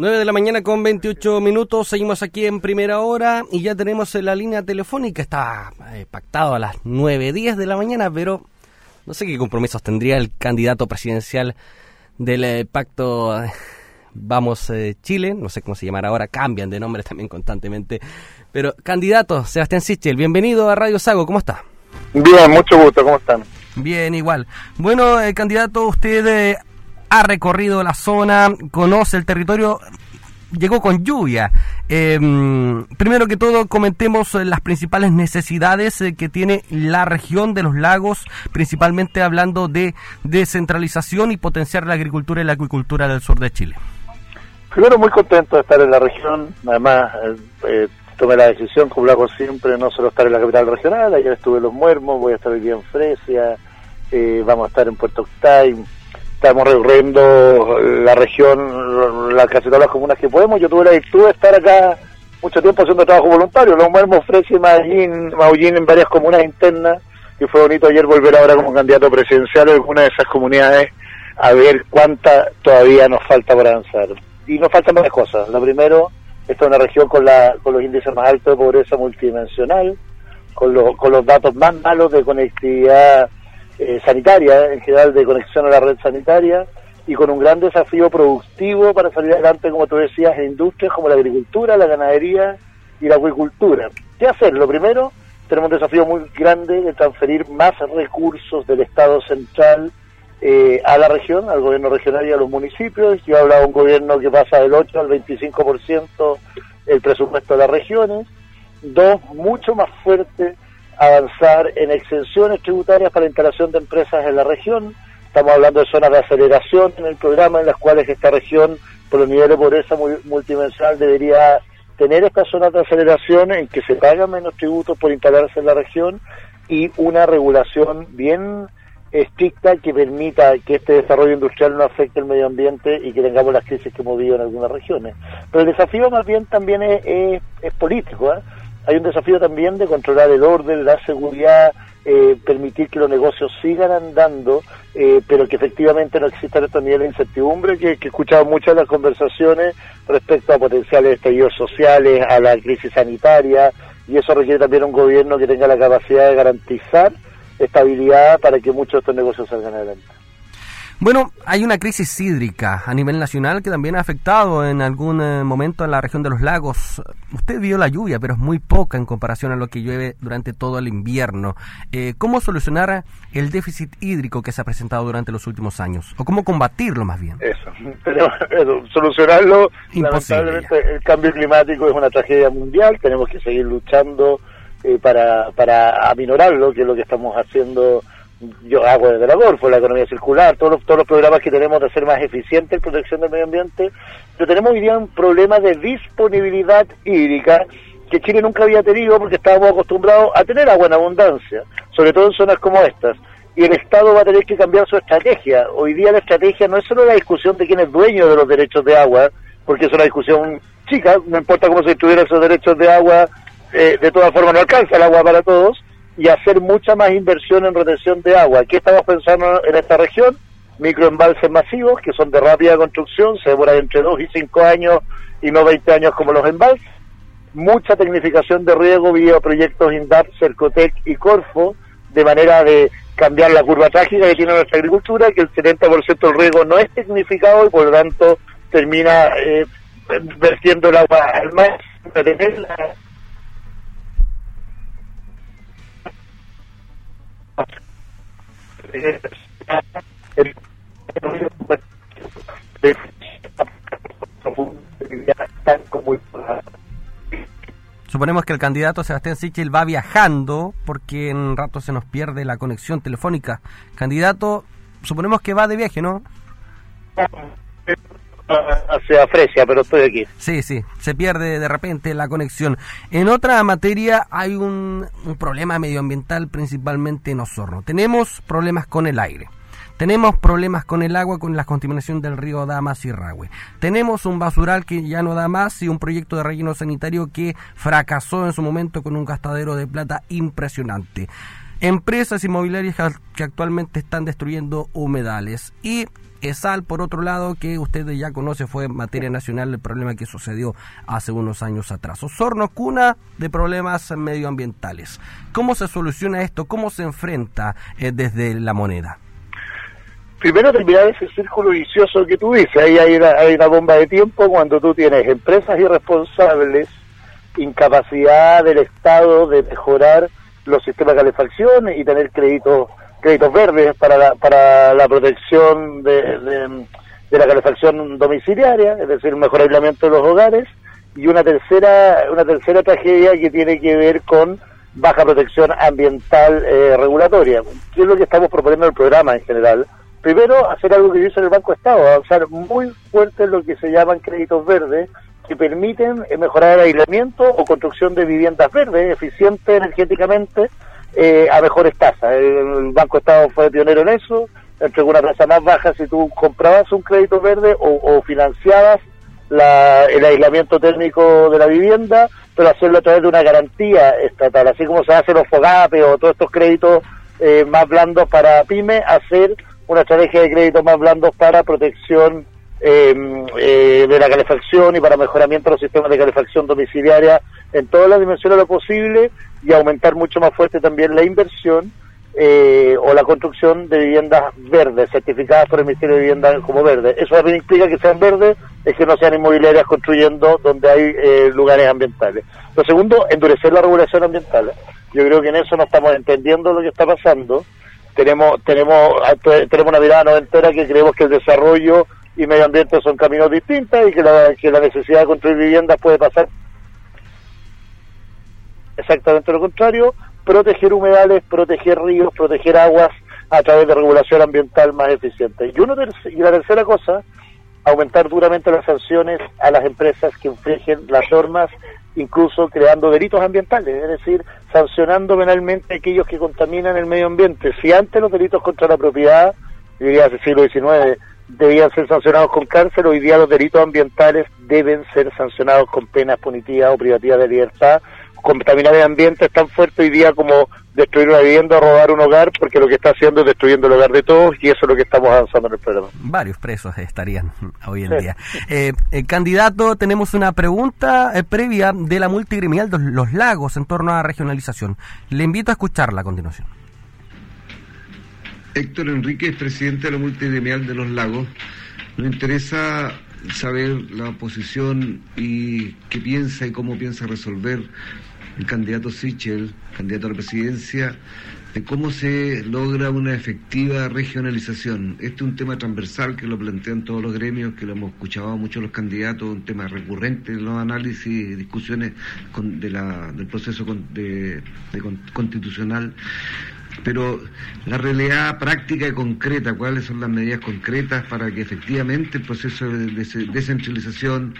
9 de la mañana con 28 minutos, seguimos aquí en Primera Hora y ya tenemos en la línea telefónica, está pactado a las 9:10 de la mañana, pero no sé qué compromisos tendría el candidato presidencial del pacto Vamos Chile, no sé cómo se llamará ahora, cambian de nombre también constantemente, pero candidato Sebastián Sichel, bienvenido a Radio Sago, ¿cómo está? Bien, mucho gusto, ¿cómo están? Bien, igual. Bueno, candidato, usted ha recorrido la zona, conoce el territorio, llegó con lluvia. Primero que todo, comentemos las principales necesidades que tiene la región de los lagos, principalmente hablando de descentralización y potenciar la agricultura y la acuicultura del sur de Chile. Primero, muy contento de estar en la región, además tomé la decisión, como lo hago siempre, no solo estar en la capital regional, ayer estuve en Los Muertos, voy a estar hoy día en Fresia, vamos a estar en Puerto Octay. Estamos recorriendo la región, casi todas las comunas que podemos. Yo tuve la virtud de estar acá mucho tiempo haciendo trabajo voluntario. Los Muertos, Fresia y Maullín en varias comunas internas. Y fue bonito ayer volver ahora como candidato presidencial a alguna de esas comunidades a ver cuánta todavía nos falta para avanzar. Y nos faltan varias cosas. Lo primero, esta es una región con los índices más altos de pobreza multidimensional, con los datos más malos de conectividad sanitaria, en general de conexión a la red sanitaria, y con un gran desafío productivo para salir adelante, como tú decías, en industrias como la agricultura, la ganadería y la acuicultura. ¿Qué hacer? Lo primero, tenemos un desafío muy grande de transferir más recursos del Estado central a la región, al gobierno regional y a los municipios. Yo he hablado de un gobierno que pasa del 8 al 25% el presupuesto de las regiones. Dos, mucho más fuerte avanzar en exenciones tributarias para instalación de empresas en la región. Estamos hablando de zonas de aceleración en el programa, en las cuales esta región, por el nivel de pobreza multidimensional, debería tener estas zonas de aceleración en que se pagan menos tributos por instalarse en la región, y una regulación bien estricta que permita que este desarrollo industrial no afecte el medio ambiente y que tengamos las crisis que hemos vivido en algunas regiones. Pero el desafío más bien también es político, ¿eh? Hay un desafío también de controlar el orden, la seguridad, permitir que los negocios sigan andando, pero que efectivamente no existan estos niveles de incertidumbre que he escuchado muchas de las conversaciones respecto a potenciales estallidos sociales, a la crisis sanitaria, y eso requiere también un gobierno que tenga la capacidad de garantizar estabilidad para que muchos de estos negocios salgan adelante. Bueno, hay una crisis hídrica a nivel nacional que también ha afectado en algún momento a la región de los lagos. Usted vio la lluvia, pero es muy poca en comparación a lo que llueve durante todo el invierno. ¿Cómo solucionar el déficit hídrico que se ha presentado durante los últimos años? ¿O cómo combatirlo más bien? Eso, solucionarlo, imposible, lamentablemente ya. El cambio climático es una tragedia mundial, tenemos que seguir luchando para aminorarlo, que es lo que estamos haciendo. Yo hago desde la CORFO, la economía circular, todos los programas que tenemos de hacer más eficiente la protección del medio ambiente, pero tenemos hoy día un problema de disponibilidad hídrica que Chile nunca había tenido porque estábamos acostumbrados a tener agua en abundancia, sobre todo en zonas como estas, y el Estado va a tener que cambiar su estrategia. Hoy día la estrategia no es solo la discusión de quién es dueño de los derechos de agua, porque es una discusión chica, no importa cómo se distribuyan esos derechos de agua, de todas formas no alcanza el agua para todos, y hacer mucha más inversión en retención de agua. ¿Qué estamos pensando en esta región? Microembalses masivos, que son de rápida construcción, se demoran entre 2 y 5 años y no 20 años como los embalses. Mucha tecnificación de riego, videoproyectos INDAP, CERCOTEC y CORFO, de manera de cambiar la curva trágica que tiene nuestra agricultura, que el 70% del riego no es tecnificado y por lo tanto termina vertiendo el agua al mar. Suponemos que el candidato Sebastián Sichel va viajando porque en un rato se nos pierde la conexión telefónica. Candidato, suponemos que va de viaje, ¿no? Hacia Fresia, pero estoy aquí. Sí, se pierde de repente la conexión. En otra materia hay un problema medioambiental principalmente en Osorno. Tenemos problemas con el aire. Tenemos problemas con el agua, con la contaminación del río Damas y Rahue. Tenemos un basural que ya no da más y un proyecto de relleno sanitario que fracasó en su momento con un gastadero de plata impresionante. empresas inmobiliarias que actualmente están destruyendo humedales. Y ESAL, por otro lado, que ustedes ya conocen, fue en materia nacional el problema que sucedió hace unos años atrás. Osorno, cuna de problemas medioambientales. ¿Cómo se soluciona esto? ¿Cómo se enfrenta desde La Moneda? Primero terminar ese círculo vicioso que tú dices. Ahí hay una bomba de tiempo cuando tú tienes empresas irresponsables, incapacidad del Estado de mejorar los sistemas de calefacción y tener créditos verdes para la protección de la calefacción domiciliaria, es decir, un mejor aislamiento de los hogares, y una tercera tragedia que tiene que ver con baja protección ambiental regulatoria, que es lo que estamos proponiendo en el programa en general. Primero, hacer algo que hizo el Banco Estado, avanzar muy fuerte en lo que se llaman créditos verdes, que permiten mejorar el aislamiento o construcción de viviendas verdes, eficientes energéticamente, a mejores tasas. El Banco Estado fue pionero en eso, entregó una tasa más baja si tú comprabas un crédito verde o financiabas el aislamiento térmico de la vivienda, pero hacerlo a través de una garantía estatal, así como se hacen los FOGAPE o todos estos créditos más blandos para PYME, hacer una estrategia de créditos más blandos para protección de la calefacción y para mejoramiento de los sistemas de calefacción domiciliaria en todas las dimensiones de lo posible, y aumentar mucho más fuerte también la inversión o la construcción de viviendas verdes, certificadas por el Ministerio de Vivienda como verdes. Eso también implica que sean verdes, es que no sean inmobiliarias construyendo donde hay lugares ambientales. Lo segundo, endurecer la regulación ambiental. Yo creo que en eso no estamos entendiendo lo que está pasando. Tenemos una mirada noventera que creemos que el desarrollo y medio ambiente son caminos distintos y que la necesidad de construir viviendas puede pasar exactamente lo contrario: proteger humedales, proteger ríos, proteger aguas a través de regulación ambiental más eficiente. Y la tercera cosa, aumentar duramente las sanciones a las empresas que infringen las normas, incluso creando delitos ambientales, es decir, sancionando penalmente a aquellos que contaminan el medio ambiente. Si antes los delitos contra la propiedad, yo diría hace siglo XIX, debían ser sancionados con cárcel, hoy día los delitos ambientales deben ser sancionados con penas punitivas o privativas de libertad. Contaminar el ambiente es tan fuerte hoy día como destruir una vivienda o robar un hogar, porque lo que está haciendo es destruyendo el hogar de todos, y eso es lo que estamos avanzando en el programa. Varios presos estarían hoy en día. Candidato, tenemos una pregunta previa de la Multigremial de Los Lagos en torno a regionalización. Le invito a escucharla a continuación. Héctor Enrique es presidente de la Multigremial de Los Lagos. Me interesa saber la posición y qué piensa y cómo piensa resolver el candidato Sichel, candidato a la presidencia, de cómo se logra una efectiva regionalización. Este es un tema transversal que lo plantean todos los gremios, que lo hemos escuchado a muchos los candidatos, un tema recurrente en los análisis y discusiones del proceso constitucional. Pero la realidad práctica y concreta, ¿cuáles son las medidas concretas para que efectivamente el proceso de descentralización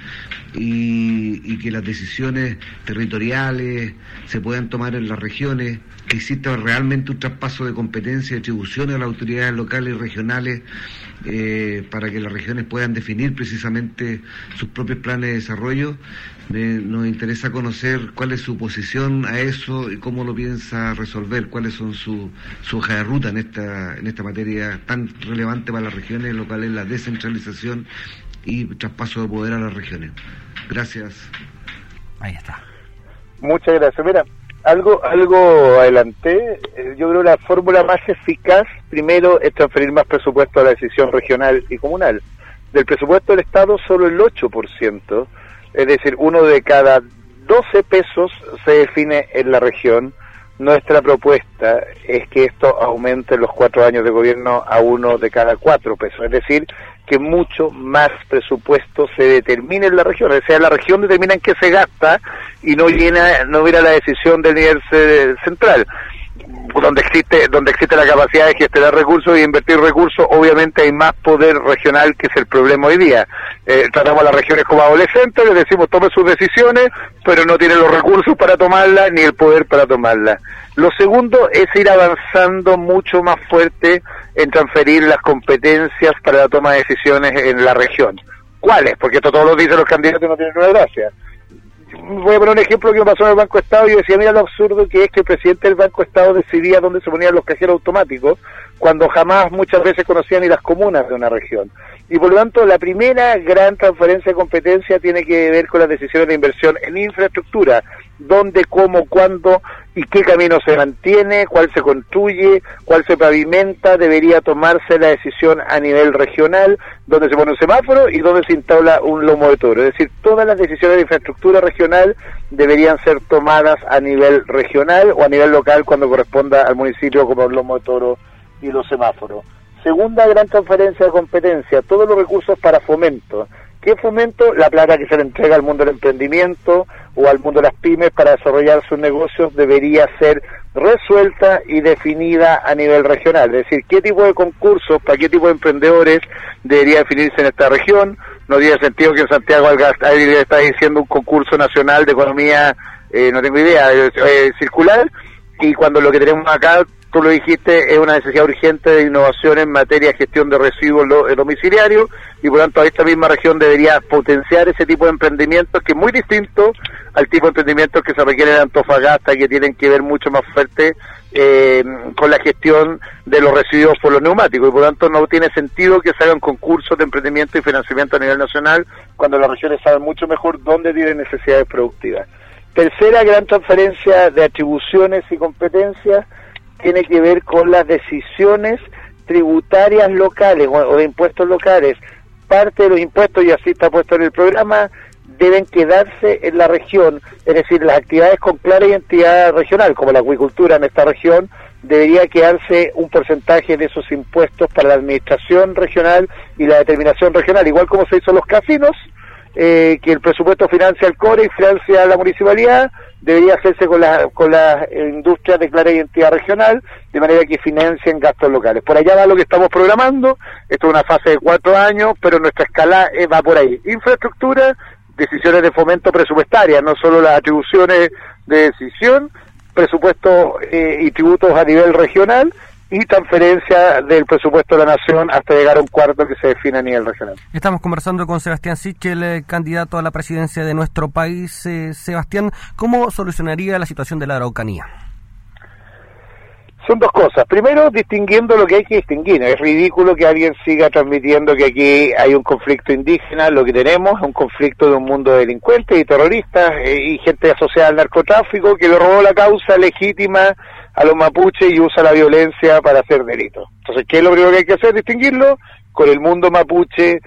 y que las decisiones territoriales se puedan tomar en las regiones, que exista realmente un traspaso de competencias y atribuciones a las autoridades locales y regionales para que las regiones puedan definir precisamente sus propios planes de desarrollo? Nos interesa conocer cuál es su posición a eso y cómo lo piensa resolver, cuáles son su hoja de ruta en esta materia tan relevante para las regiones locales, la descentralización y traspaso de poder a las regiones. Gracias. Ahí está. Muchas gracias. Mira, algo adelanté. Yo creo que la fórmula más eficaz, primero, es transferir más presupuesto a la decisión regional y comunal. Del presupuesto del Estado, solo el 8%, es decir, uno de cada 12 pesos se define en la región. Nuestra propuesta es que esto aumente en los 4 años de gobierno a 1 de cada 4 pesos, es decir, que mucho más presupuesto se determine en la región, o sea, la región determina en qué se gasta y no viene la decisión del nivel central, donde existe la capacidad de gestionar recursos y invertir recursos. Obviamente hay más poder regional, que es el problema hoy día. Tratamos a las regiones como adolescentes, les decimos tomen sus decisiones, pero no tienen los recursos para tomarlas ni el poder para tomarlas. Lo segundo es ir avanzando mucho más fuerte en transferir las competencias para la toma de decisiones en la región. ¿Cuáles? Porque esto todos lo dicen los candidatos y no tienen una gracia. voy a poner un ejemplo que me pasó en el Banco Estado. Yo decía, mira lo absurdo que es que el presidente del Banco Estado decidía dónde se ponían los cajeros automáticos, cuando jamás muchas veces conocían ni las comunas de una región. Y por lo tanto, la primera gran transferencia de competencia tiene que ver con las decisiones de inversión en infraestructura, dónde, cómo, cuándo y qué camino se mantiene, cuál se construye, cuál se pavimenta. Debería tomarse la decisión a nivel regional, dónde se pone un semáforo y dónde se instala un lomo de toro. Es decir, todas las decisiones de infraestructura regional deberían ser tomadas a nivel regional o a nivel local cuando corresponda al municipio, como el lomo de toro y los semáforos. Segunda gran transferencia de competencia, todos los recursos para fomento. ¿Qué fomento? La plata que se le entrega al mundo del emprendimiento o al mundo de las pymes para desarrollar sus negocios debería ser resuelta y definida a nivel regional. Es decir, qué tipo de concursos, para qué tipo de emprendedores debería definirse en esta región. No tiene sentido que en Santiago le está diciendo un concurso nacional de economía, no tengo idea, circular, y cuando lo que tenemos acá, tú lo dijiste, es una necesidad urgente de innovación en materia de gestión de residuos domiciliarios, y por lo tanto esta misma región debería potenciar ese tipo de emprendimientos, que es muy distinto al tipo de emprendimientos que se requieren en Antofagasta, que tienen que ver mucho más fuerte con la gestión de los residuos por los neumáticos, y por lo tanto no tiene sentido que se hagan concursos de emprendimiento y financiamiento a nivel nacional cuando las regiones saben mucho mejor dónde tienen necesidades productivas. Tercera gran transferencia de atribuciones y competencias tiene que ver con las decisiones tributarias locales o de impuestos locales. Parte de los impuestos, y así está puesto en el programa, deben quedarse en la región, es decir, las actividades con clara identidad regional, como la acuicultura en esta región, debería quedarse un porcentaje de esos impuestos para la administración regional y la determinación regional, igual como se hizo en los casinos, que el presupuesto financia al core y financia a la municipalidad. Debería hacerse con las industrias de clara identidad regional, de manera que financien gastos locales. Por allá va lo que estamos programando. Esto es una fase de 4 años, pero nuestra escala va por ahí. Infraestructura, decisiones de fomento presupuestaria, no solo las atribuciones de decisión, presupuestos y tributos a nivel regional, y transferencia del presupuesto de la Nación hasta llegar a un cuarto que se define a nivel regional. Estamos conversando con Sebastián Sichel, candidato a la presidencia de nuestro país. Sebastián, ¿cómo solucionaría la situación de la Araucanía? Son dos cosas. Primero, distinguiendo lo que hay que distinguir. Es ridículo que alguien siga transmitiendo que aquí hay un conflicto indígena. Lo que tenemos es un conflicto de un mundo de delincuentes y terroristas y gente asociada al narcotráfico que le robó la causa legítima a los mapuches y usa la violencia para hacer delitos. Entonces, ¿qué es lo primero que hay que hacer? Distinguirlo con el mundo mapuche,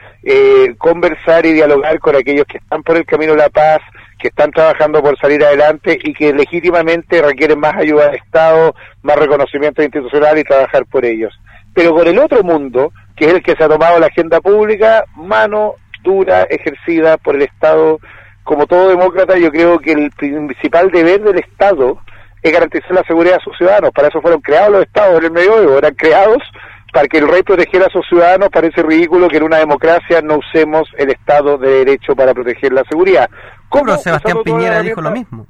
conversar y dialogar con aquellos que están por el camino de la paz, que están trabajando por salir adelante y que legítimamente requieren más ayuda del Estado, más reconocimiento institucional, y trabajar por ellos. Pero con el otro mundo, que es el que se ha tomado la agenda pública, mano dura ejercida por el Estado. Como todo demócrata, yo creo que el principal deber del Estado es garantizar la seguridad a sus ciudadanos. Para eso fueron creados los estados en el medioevo, eran creados para que el rey protegiera a sus ciudadanos. Parece ridículo que en una democracia no usemos el Estado de Derecho para proteger la seguridad. ¿Cómo? Pero Sebastián Piñera dijo lo mismo.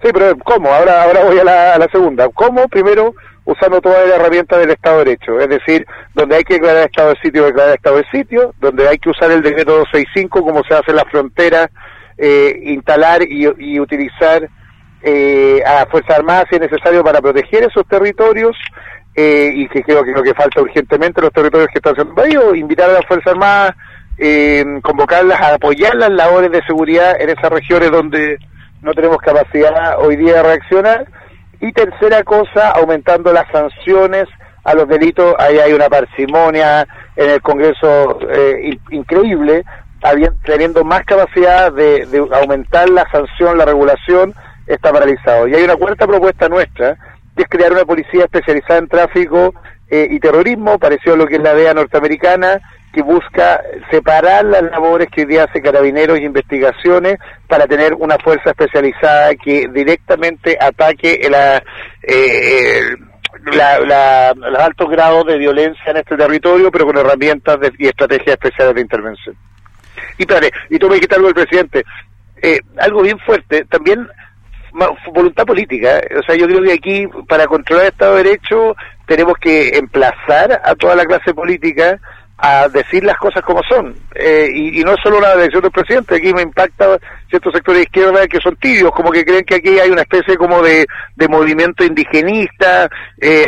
Sí, pero ¿cómo? Ahora voy a la segunda. ¿Cómo? Primero, usando todas las herramientas del Estado de Derecho, es decir, donde hay que declarar estado de sitio, declarar estado de sitio, donde hay que usar el decreto 265, como se hace en las fronteras, instalar y utilizar a Fuerzas Armadas si es necesario para proteger esos territorios, y que creo que lo que falta urgentemente los territorios que están siendo invadidos, invitar a las Fuerzas Armadas, convocarlas a apoyar las labores de seguridad en esas regiones donde no tenemos capacidad hoy día de reaccionar. Y tercera cosa, aumentando las sanciones a los delitos. Ahí hay una parsimonia en el Congreso increíble, teniendo más capacidad de aumentar la sanción, la regulación, está paralizado. Y hay una cuarta propuesta nuestra, que es crear una policía especializada en tráfico y terrorismo, parecido a lo que es la DEA norteamericana, que busca separar las labores que hoy día hace Carabineros y investigaciones para tener una fuerza especializada que directamente ataque los altos grados de violencia en este territorio, pero con herramientas y estrategias especiales de intervención. Y tú me dijiste algo del presidente, algo bien fuerte, también voluntad política. O sea, yo creo que aquí, para controlar el Estado de Derecho, tenemos que emplazar a toda la clase política a decir las cosas como son, y no es solo una decisión del presidente. Aquí me impacta ciertos sectores de izquierda que son tibios, como que creen que aquí hay una especie como de movimiento indigenista,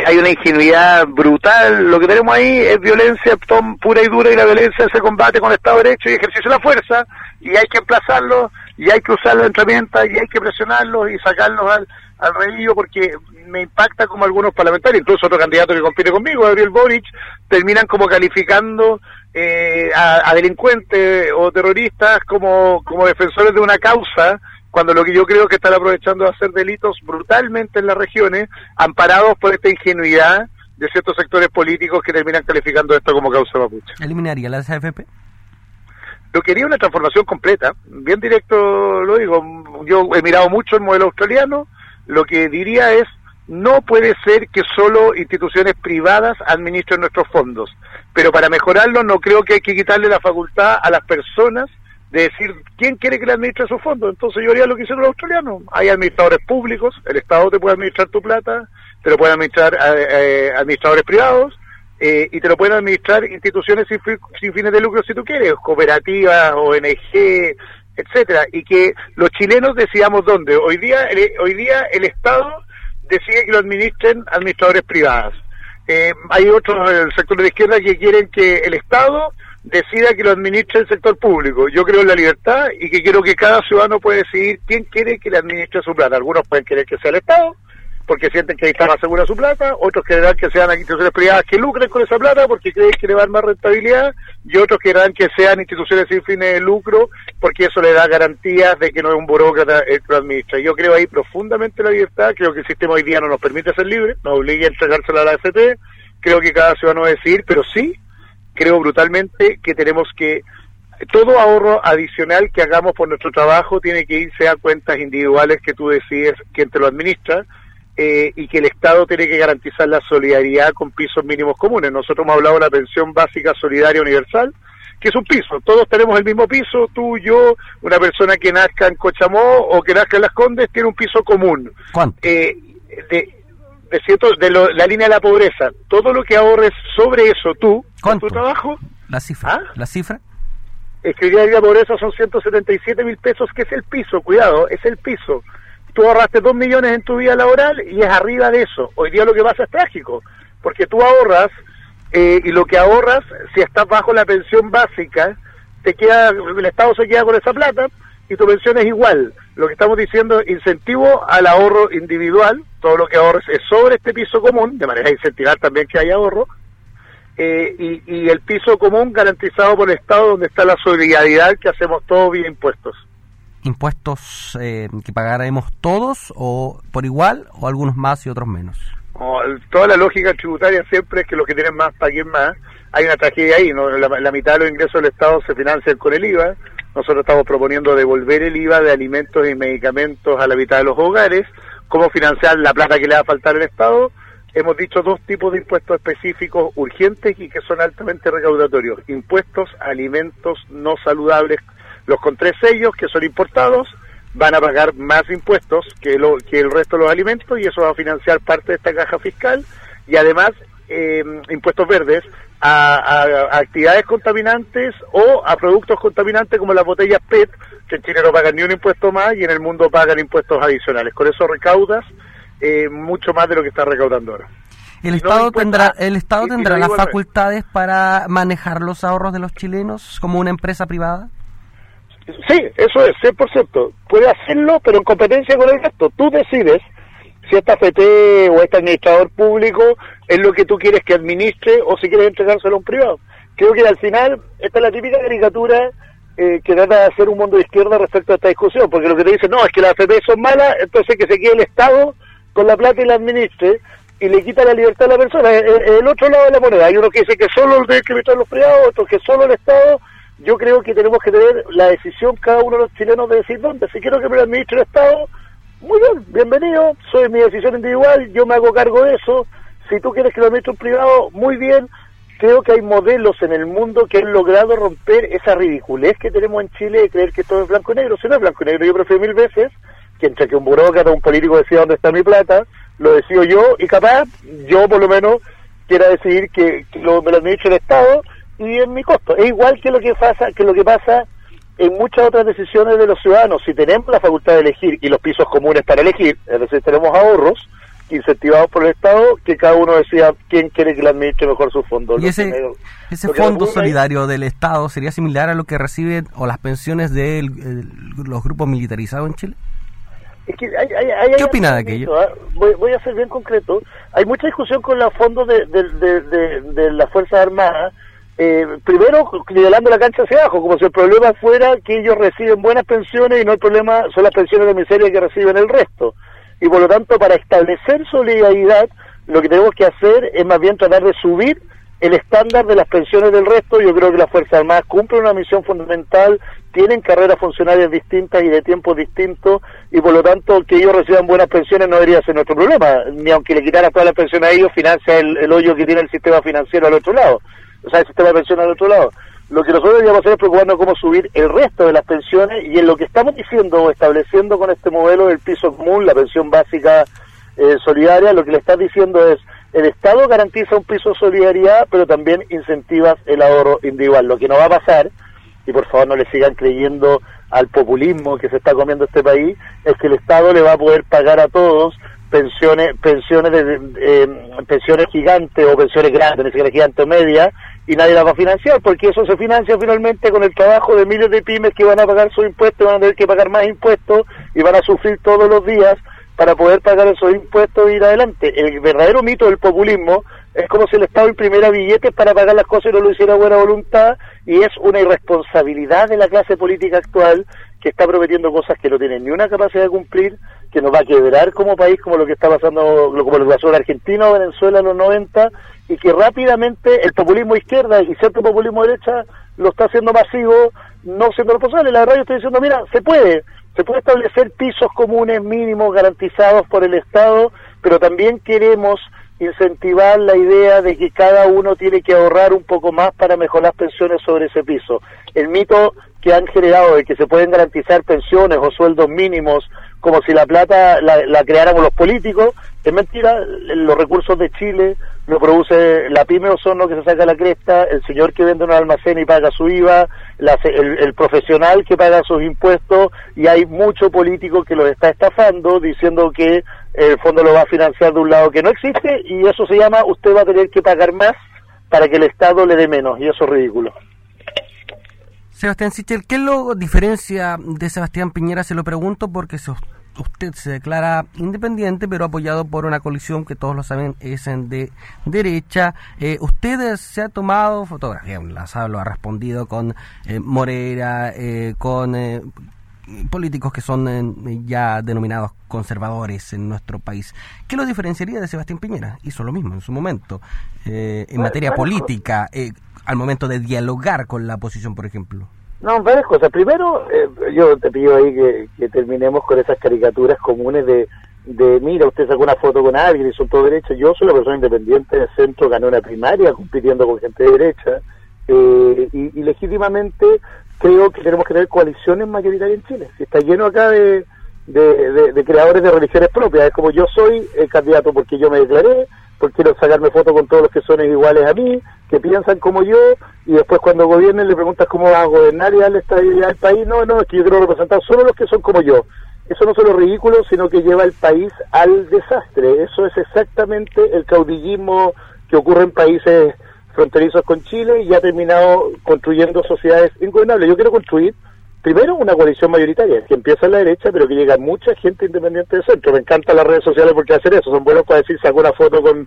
hay una ingenuidad brutal. Lo que tenemos ahí es violencia pura y dura, y la violencia se combate con el Estado de Derecho y ejercicio de la fuerza, y hay que emplazarlo, y hay que usar las herramientas, y hay que presionarlos y sacarlos al reído, porque me impacta como algunos parlamentarios, incluso otro candidato que compite conmigo, Gabriel Boric, terminan como calificando a delincuentes o terroristas como defensores de una causa, cuando lo que yo creo que están aprovechando de hacer delitos brutalmente en las regiones, amparados por esta ingenuidad de ciertos sectores políticos que terminan calificando esto como causa mapuche. ¿Eliminaría las AFP? Yo quería una transformación completa, bien directo lo digo, yo he mirado mucho el modelo australiano. Lo que diría es, no puede ser que solo instituciones privadas administren nuestros fondos, pero para mejorarlo no creo que hay que quitarle la facultad a las personas de decir quién quiere que le administre sus fondos. Entonces yo haría lo que hicieron los australianos. Hay administradores públicos, el Estado te puede administrar tu plata, te lo pueden administrar administradores privados, y te lo pueden administrar instituciones sin fines de lucro si tú quieres, cooperativas, ONG, etcétera, y que los chilenos decidamos dónde. Hoy día el Estado decide que lo administren administradores privadas. Hay otros del sector de la izquierda que quieren que el Estado decida que lo administre el sector público. Yo creo en la libertad y que quiero que cada ciudadano puede decidir quién quiere que le administre su plata. Algunos pueden querer que sea el Estado, porque sienten que ahí está más segura su plata, otros querrán que sean instituciones privadas que lucren con esa plata porque creen que le dan más rentabilidad, y otros querrán que sean instituciones sin fines de lucro porque eso le da garantías de que no es un burócrata el que lo administra. Yo creo ahí profundamente la libertad, creo que el sistema hoy día no nos permite ser libres, nos obliga a entregársela a la AFP, creo que cada ciudadano va a decidir, pero sí creo brutalmente que tenemos que todo ahorro adicional que hagamos por nuestro trabajo tiene que irse a cuentas individuales que tú decides quién te lo administra. Y que el Estado tiene que garantizar la solidaridad con pisos mínimos comunes. Nosotros hemos hablado de la pensión básica solidaria universal, que es un piso. Todos tenemos el mismo piso, tú, yo, una persona que nazca en Cochamó o que nazca en Las Condes tiene un piso común. ¿Cuánto? La línea de la pobreza. Todo lo que ahorres sobre eso tú, ¿cuánto? Con tu trabajo. La cifra. ¿Ah? La cifra. Escribir la línea de pobreza son 177 mil pesos, que es el piso, cuidado, es el piso. Tú ahorraste 2 millones en tu vida laboral y es arriba de eso. Hoy día lo que pasa es trágico, porque tú ahorras y lo que ahorras, si estás bajo la pensión básica, te queda, el Estado se queda con esa plata y tu pensión es igual. Lo que estamos diciendo es incentivo al ahorro individual, todo lo que ahorres es sobre este piso común, de manera de incentivar también que haya ahorro, y el piso común garantizado por el Estado, donde está la solidaridad que hacemos todos vía impuestos. ¿Impuestos que pagaremos todos o por igual, o algunos más y otros menos? Toda la lógica tributaria siempre es que los que tienen más paguen más. Hay una tragedia ahí, ¿no? La mitad de los ingresos del Estado se financian con el IVA. Nosotros estamos proponiendo devolver el IVA de alimentos y medicamentos a la mitad de los hogares. ¿Cómo financiar la plata que le va a faltar al Estado? Hemos dicho dos tipos de impuestos específicos urgentes y que son altamente recaudatorios. Impuestos a alimentos no saludables. Los con 3 sellos, que son importados, van a pagar más impuestos que el resto de los alimentos, y eso va a financiar parte de esta caja fiscal. Y además, impuestos verdes a actividades contaminantes o a productos contaminantes como las botellas PET, que en Chile no pagan ni un impuesto más y en el mundo pagan impuestos adicionales. Con eso recaudas mucho más de lo que está recaudando ahora. ¿El Estado tendrá las facultades para manejar los ahorros de los chilenos como una empresa privada? Sí, eso es, 100%. Puede hacerlo, pero en competencia con el resto. Tú decides si esta FT o este administrador público es lo que tú quieres que administre o si quieres entregárselo a un privado. Creo que al final, esta es la típica caricatura que trata de hacer un mundo de izquierda respecto a esta discusión, porque lo que te dicen, no, es que las AFP son malas, entonces que se quede el Estado con la plata y la administre, y le quita la libertad a la persona. El otro lado de la moneda, hay uno que dice que solo deben administrar los privados, otros que solo el Estado. Yo creo que tenemos que tener la decisión cada uno de los chilenos de decir dónde. Si quiero que me lo administre el Estado, muy bien, bienvenido, soy mi decisión individual, yo me hago cargo de eso. Si tú quieres que lo administre un privado, muy bien. Creo que hay modelos en el mundo que han logrado romper esa ridiculez que tenemos en Chile de creer que todo es blanco y negro. Si no es blanco y negro, yo prefiero 1000 veces que entre que un burócrata o un político decida dónde está mi plata, lo decido yo, y capaz yo por lo menos quiera decidir que me lo administre el Estado, y en mi costo. Es igual que lo que pasa en muchas otras decisiones de los ciudadanos. Si tenemos la facultad de elegir y los pisos comunes para elegir, es decir, tenemos ahorros incentivados por el Estado, que cada uno decía quién quiere que le administre mejor sus fondos. Y ese fondo solidario del Estado sería similar a lo que reciben o las pensiones de los grupos militarizados en Chile. Es que ¿qué opina de aquello? Voy a ser bien concreto. Hay mucha discusión con los fondos de las Fuerzas Armadas, primero nivelando la cancha hacia abajo, como si el problema fuera que ellos reciben buenas pensiones y no el problema son las pensiones de miseria que reciben el resto. Y por lo tanto, para establecer solidaridad, lo que tenemos que hacer es más bien tratar de subir el estándar de las pensiones del resto. Yo creo que las Fuerzas Armadas cumplen una misión fundamental, tienen carreras funcionarias distintas y de tiempos distintos, y por lo tanto que ellos reciban buenas pensiones no debería ser nuestro problema, ni aunque le quitaran todas las pensiones a ellos, financia el hoyo que tiene el sistema financiero al otro lado, o sea, el sistema de pensiones al otro lado. Lo que nosotros deberíamos hacer es preocuparnos cómo subir el resto de las pensiones, y en lo que estamos diciendo o estableciendo con este modelo del piso común, la pensión básica solidaria, lo que le estás diciendo es: el Estado garantiza un piso de solidaridad, pero también incentivas el ahorro individual. Lo que no va a pasar, y por favor no le sigan creyendo al populismo que se está comiendo este país, es que el Estado le va a poder pagar a todos pensiones gigantes o pensiones grandes, ni siquiera gigantes o medias, y nadie las va a financiar, porque eso se financia finalmente con el trabajo de miles de pymes que van a pagar sus impuestos, van a tener que pagar más impuestos y van a sufrir todos los días para poder pagar esos impuestos e ir adelante. El verdadero mito del populismo es como si el Estado imprimiera billetes para pagar las cosas y no lo hiciera a buena voluntad, y es una irresponsabilidad de la clase política actual que está prometiendo cosas que no tienen ni una capacidad de cumplir, que nos va a quebrar como país, como lo que está pasando, como lo que pasó en Argentina o Venezuela en los 90, y que rápidamente el populismo izquierda y cierto populismo derecha lo está haciendo masivo, no siendo responsable. La verdad, yo estoy diciendo, mira, se puede establecer pisos comunes mínimos garantizados por el Estado, pero también queremos incentivar la idea de que cada uno tiene que ahorrar un poco más para mejorar las pensiones sobre ese piso. El mito que han generado de que se pueden garantizar pensiones o sueldos mínimos como si la plata la creáramos los políticos, es mentira. Los recursos de Chile lo produce la pyme Osorno, que se saca la cresta, el señor que vende un almacén y paga su IVA, el profesional que paga sus impuestos, y hay mucho político que los está estafando diciendo que el fondo lo va a financiar de un lado que no existe, y eso se llama: usted va a tener que pagar más para que el Estado le dé menos, y eso es ridículo. Sebastián Sichel, ¿qué lo diferencia de Sebastián Piñera? Se lo pregunto porque usted se declara independiente, pero apoyado por una coalición que todos lo saben es de derecha. Usted se ha tomado fotografías, lo ha respondido con Morera, con políticos que son ya denominados conservadores en nuestro país. ¿Qué lo diferenciaría de Sebastián Piñera? Hizo lo mismo en su momento, en materia política, al momento de dialogar con la oposición, por ejemplo. No, varias cosas. Primero, yo te pido ahí que terminemos con esas caricaturas comunes de mira, usted sacó una foto con alguien y son todos derechos. Yo soy la persona independiente del centro, gané una primaria compitiendo con gente de derecha, y legítimamente creo que tenemos que tener coaliciones mayoritarias en Chile. Si está lleno acá de creadores de religiones propias, es como: yo soy el candidato porque yo me declaré, porque quiero sacarme fotos con todos los que son iguales a mí, que piensan como yo, y después cuando gobiernen le preguntas cómo vas a gobernar y darle estabilidad al país. No, es que yo quiero representar solo los que son como yo. Eso no solo es ridículo, sino que lleva al país al desastre. Eso es exactamente el caudillismo que ocurre en países fronterizos con Chile y ha terminado construyendo sociedades ingobernables. Yo quiero construir primero una coalición mayoritaria, que empieza en la derecha, pero que llega mucha gente independiente del centro. Me encantan las redes sociales porque hacen eso. Son buenos para decir, sacó una foto con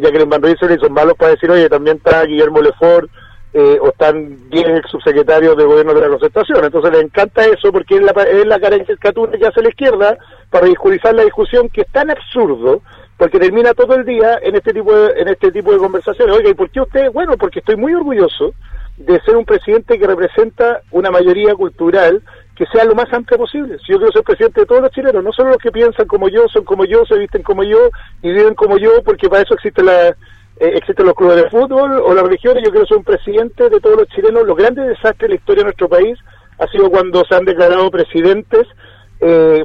Jacqueline Van Rysselberghe, y son malos para decir, oye, también está Guillermo Lefort, o están 10 ex subsecretarios del gobierno de la concertación. Entonces les encanta eso porque es la caricatura que hace la izquierda para ridiculizar la discusión, que es tan absurdo, porque termina todo el día en este tipo de conversaciones. Oiga, ¿y por qué usted? Bueno, porque estoy muy orgulloso de ser un presidente que representa una mayoría cultural que sea lo más amplia posible. Si yo quiero ser presidente de todos los chilenos, no solo los que piensan como yo, son como yo, se visten como yo y viven como yo, porque para eso existen los clubes de fútbol o las religiones. Yo quiero ser un presidente de todos los chilenos. Los grandes desastres de la historia de nuestro país ha sido cuando se han declarado presidentes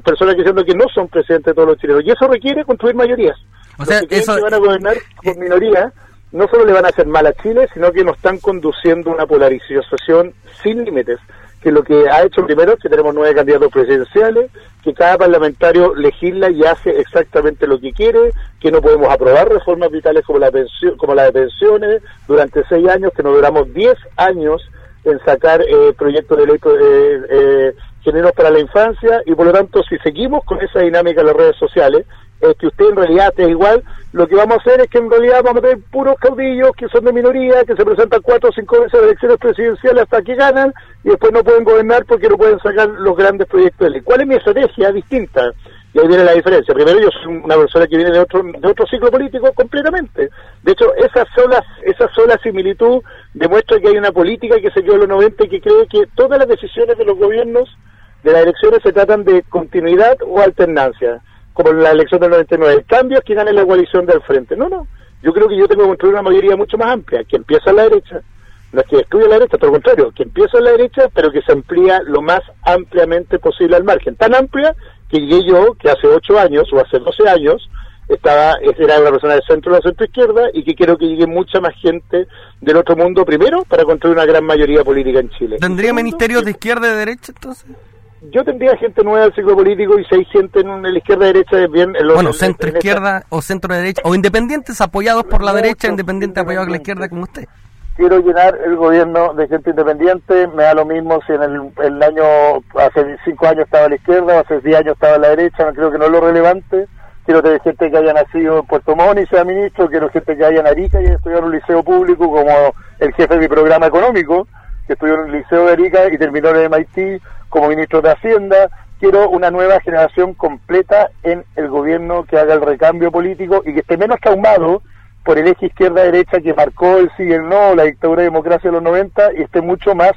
personas diciendo que no son presidentes de todos los chilenos, y eso requiere construir mayorías. O sea, los que eso van a gobernar con minorías no solo le van a hacer mal a Chile, sino que nos están conduciendo a una polarización sin límites, que lo que ha hecho primero es que tenemos 9 candidatos presidenciales, que cada parlamentario legisla y hace exactamente lo que quiere, que no podemos aprobar reformas vitales como la pensión, como la de pensiones, durante 6 años, que nos duramos 10 años en sacar proyectos de ley generos para la infancia, y por lo tanto, si seguimos con esa dinámica en las redes sociales, es que usted en realidad es igual, lo que vamos a hacer es que en realidad vamos a tener puros caudillos que son de minoría, que se presentan 4 o 5 veces a las elecciones presidenciales hasta que ganan, y después no pueden gobernar porque no pueden sacar los grandes proyectos de ley. ¿Cuál es mi estrategia distinta? Y ahí viene la diferencia. Primero, yo soy una persona que viene de otro ciclo político completamente. De hecho, esa sola similitud demuestra que hay una política que se dio en los 90 y que cree que todas las decisiones de los gobiernos, de las elecciones, se tratan de continuidad o alternancia, como en la elección del 99. El cambio es que gane la coalición del frente. No, no. Yo creo que yo tengo que construir una mayoría mucho más amplia, que empieza en la derecha. No es que destruya la derecha, todo lo contrario, que empieza en la derecha, pero que se amplía lo más ampliamente posible al margen. Tan amplia que llegué yo, que hace 8 años o hace 12 años, era una persona del centro o de la centroizquierda, y que quiero que llegue mucha más gente del otro mundo, primero, para construir una gran mayoría política en Chile. ¿Tendría ministerios de izquierda y de derecha, entonces? Yo tendría gente nueva del ciclo político, y si hay gente en la izquierda-derecha... Bueno, centro-izquierda o centro-derecha, o independientes apoyados por la derecha, independientes apoyados por la izquierda, como usted. Quiero llenar el gobierno de gente independiente, me da lo mismo si en el año... Hace 5 años estaba a la izquierda, o hace 10 años estaba a la derecha, creo que no es lo relevante. Quiero tener gente que haya nacido en Puerto Montt y sea ministro, quiero gente que haya en Arica y haya estudiado en un liceo público, como el jefe de mi programa económico, que estudió en el liceo de Arica y terminó en el MIT... como ministro de Hacienda. Quiero una nueva generación completa en el gobierno que haga el recambio político y que esté menos traumado por el eje izquierda-derecha que marcó el sí y el no, la dictadura y democracia de los 90, y esté mucho más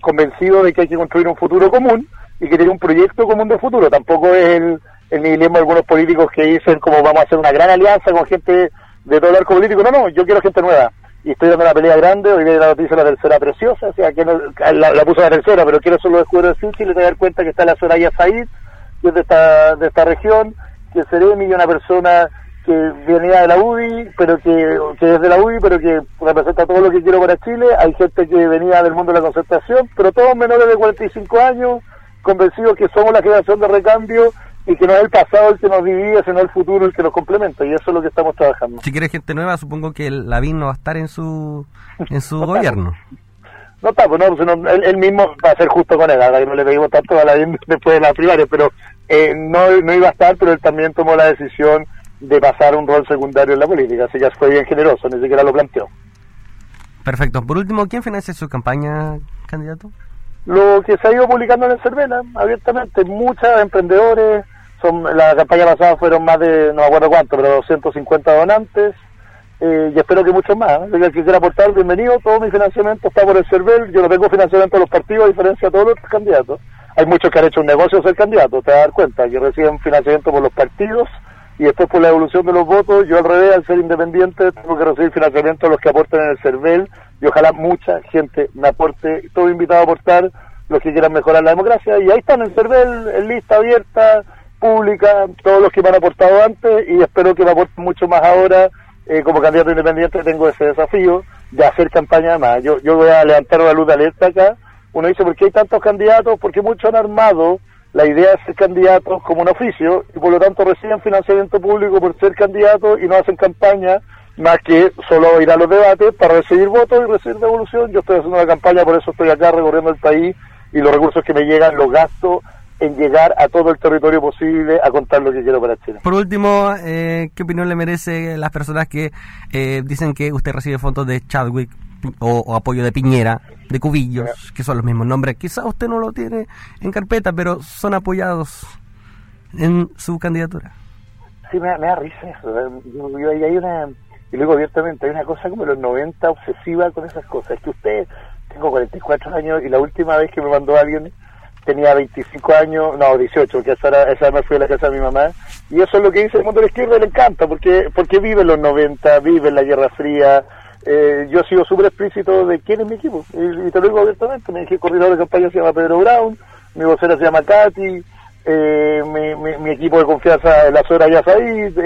convencido de que hay que construir un futuro común y que tiene un proyecto común de futuro. Tampoco es el nihilismo de algunos políticos que dicen como vamos a hacer una gran alianza con gente de todo el arco político. No, no, yo quiero gente nueva. Y estoy dando una pelea grande, hoy viene la noticia de la tercera preciosa, o sea, que no, la puso la tercera, pero quiero solo descubrir de Sichel y te voy a dar cuenta que está la Soraya Zahid, que es de esta región, que Seremi, una persona que venía de la UDI, pero que es de la UDI, pero que representa todo lo que quiero para Chile. Hay gente que venía del mundo de la concertación, pero todos menores de 45 años, convencidos que somos la generación de recambio, y que no es el pasado el que nos divide, sino el futuro el que nos complementa, y eso es lo que estamos trabajando. Si quieres gente nueva, supongo que el Lavín no va a estar en su no gobierno. No está, pues no, sino él mismo va a ser justo con él, ahora que no le pedimos tanto a Lavín después de las primarias, pero no iba a estar, pero él también tomó la decisión de pasar un rol secundario en la política, así que fue bien generoso, ni siquiera lo planteó. Perfecto. Por último, ¿quién financia su campaña, candidato? Lo que se ha ido publicando en el Servel, abiertamente, muchos emprendedores. La campaña pasada fueron más de, no me acuerdo cuánto, pero 250 donantes, y espero que muchos más. Si alguien quisiera aportar, bienvenido. Todo mi financiamiento está por el Servel. Yo no tengo financiamiento de los partidos, a diferencia de todos los candidatos. Hay muchos que han hecho un negocio de ser candidatos, te vas a dar cuenta, que reciben financiamiento por los partidos y después por la evolución de los votos. Yo al revés, al ser independiente, tengo que recibir financiamiento de los que aportan en el Servel, y ojalá mucha gente me aporte, todo invitado a aportar, los que quieran mejorar la democracia. Y ahí están en Servel, en lista abierta, pública, todos los que me han aportado antes, y espero que me aporten mucho más ahora. Como candidato independiente tengo ese desafío de hacer campaña más. Yo voy a levantar una luz de alerta acá. Uno dice, ¿por qué hay tantos candidatos? Porque muchos han armado la idea de ser candidatos como un oficio, y por lo tanto reciben financiamiento público por ser candidatos y no hacen campaña más que solo ir a los debates para recibir votos y recibir devolución. Yo estoy haciendo una campaña, por eso estoy acá recorriendo el país, y los recursos que me llegan los gasto en llegar a todo el territorio posible a contar lo que quiero para Chile. Por último, ¿qué opinión le merece las personas que dicen que usted recibe fondos de Chadwick o apoyo de Piñera, de Cubillos, que son los mismos nombres? Quizá usted no lo tiene en carpeta, pero son apoyados en su candidatura. Sí, me da risa eso. Hay una, y luego abiertamente, hay una cosa como los 90 obsesiva con esas cosas. Es que usted, tengo 44 años y la última vez que me mandó alguien tenía 25 años, no, 18, porque esa me fui a la casa de mi mamá, y eso es lo que dice el mundo de la izquierda, le encanta, porque vive los 90, vive la Guerra Fría. Yo he sido súper explícito de quién es mi equipo, y te lo digo abiertamente. Mi coordinador de campaña se llama Pedro Brown, mi vocera se llama Katy, mi equipo de confianza es la Soraya Zahid,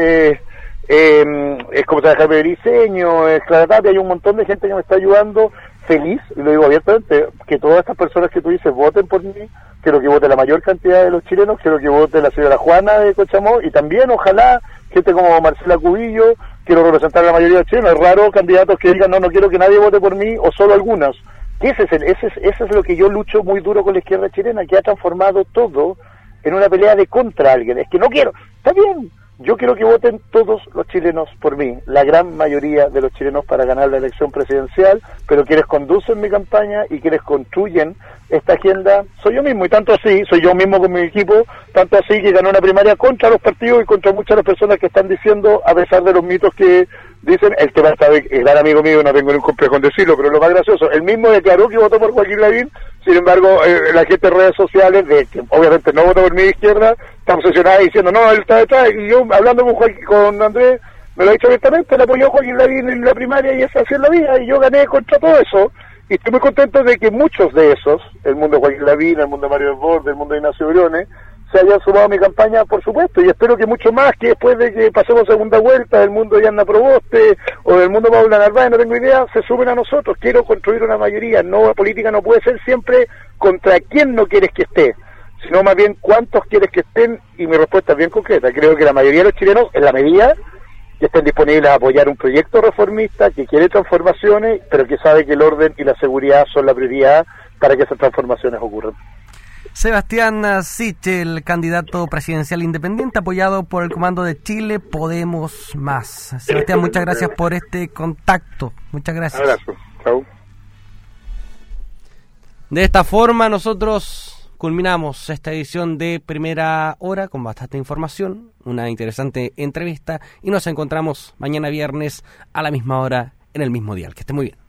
es como trabajar de diseño, es Claratapia, hay un montón de gente que me está ayudando, feliz, y lo digo abiertamente, que todas estas personas que tú dices voten por mí, quiero que vote la mayor cantidad de los chilenos, quiero que vote la señora Juana de Cochamó, y también ojalá gente como Marcela Cubillo, quiero representar a la mayoría de los chilenos. Es raro candidatos que digan, no, no quiero que nadie vote por mí, o solo algunos. Eso es lo que yo lucho muy duro con la izquierda chilena, que ha transformado todo en una pelea de contra alguien. Es que no quiero, está bien, yo quiero que voten todos los chilenos por mí, la gran mayoría de los chilenos, para ganar la elección presidencial, pero quienes conducen mi campaña y quienes construyen esta agenda soy yo mismo, y tanto así, soy yo mismo con mi equipo, tanto así que gané una primaria contra los partidos y contra muchas de las personas que están diciendo, a pesar de los mitos que dicen, el que es gran amigo mío, no tengo ningún complejo en decirlo, pero lo más gracioso, él mismo declaró que votó por Joaquín Lavín, sin embargo, la gente en redes sociales, que obviamente no votó por mi izquierda, está obsesionada diciendo, no, él está detrás, y yo hablando con Andrés, me lo ha dicho abiertamente, él apoyó a Joaquín Lavín en la primaria y esa es la vida, y yo gané contra todo eso. Y estoy muy contento de que muchos de esos, el mundo de Joaquín Lavín, el mundo de Mario Desbordes, el mundo de Ignacio Briones, se hayan sumado a mi campaña, por supuesto, y espero que mucho más, que después de que pasemos segunda vuelta del mundo de Ana Proboste o del mundo de Paula Narváez, no tengo idea, se sumen a nosotros. Quiero construir una mayoría. No, la política no puede ser siempre contra quién no quieres que esté, sino más bien cuántos quieres que estén, y mi respuesta es bien concreta. Creo que la mayoría de los chilenos, en la medida que estén disponibles a apoyar un proyecto reformista que quiere transformaciones, pero que sabe que el orden y la seguridad son la prioridad para que esas transformaciones ocurran. Sebastián Sichel, candidato presidencial independiente, apoyado por el comando de Chile Podemos Más. Sebastián, muchas gracias por este contacto. Muchas gracias. Un abrazo. Chao. De esta forma nosotros culminamos esta edición de Primera Hora con bastante información, una interesante entrevista, y nos encontramos mañana viernes a la misma hora en el mismo dial. Que esté muy bien.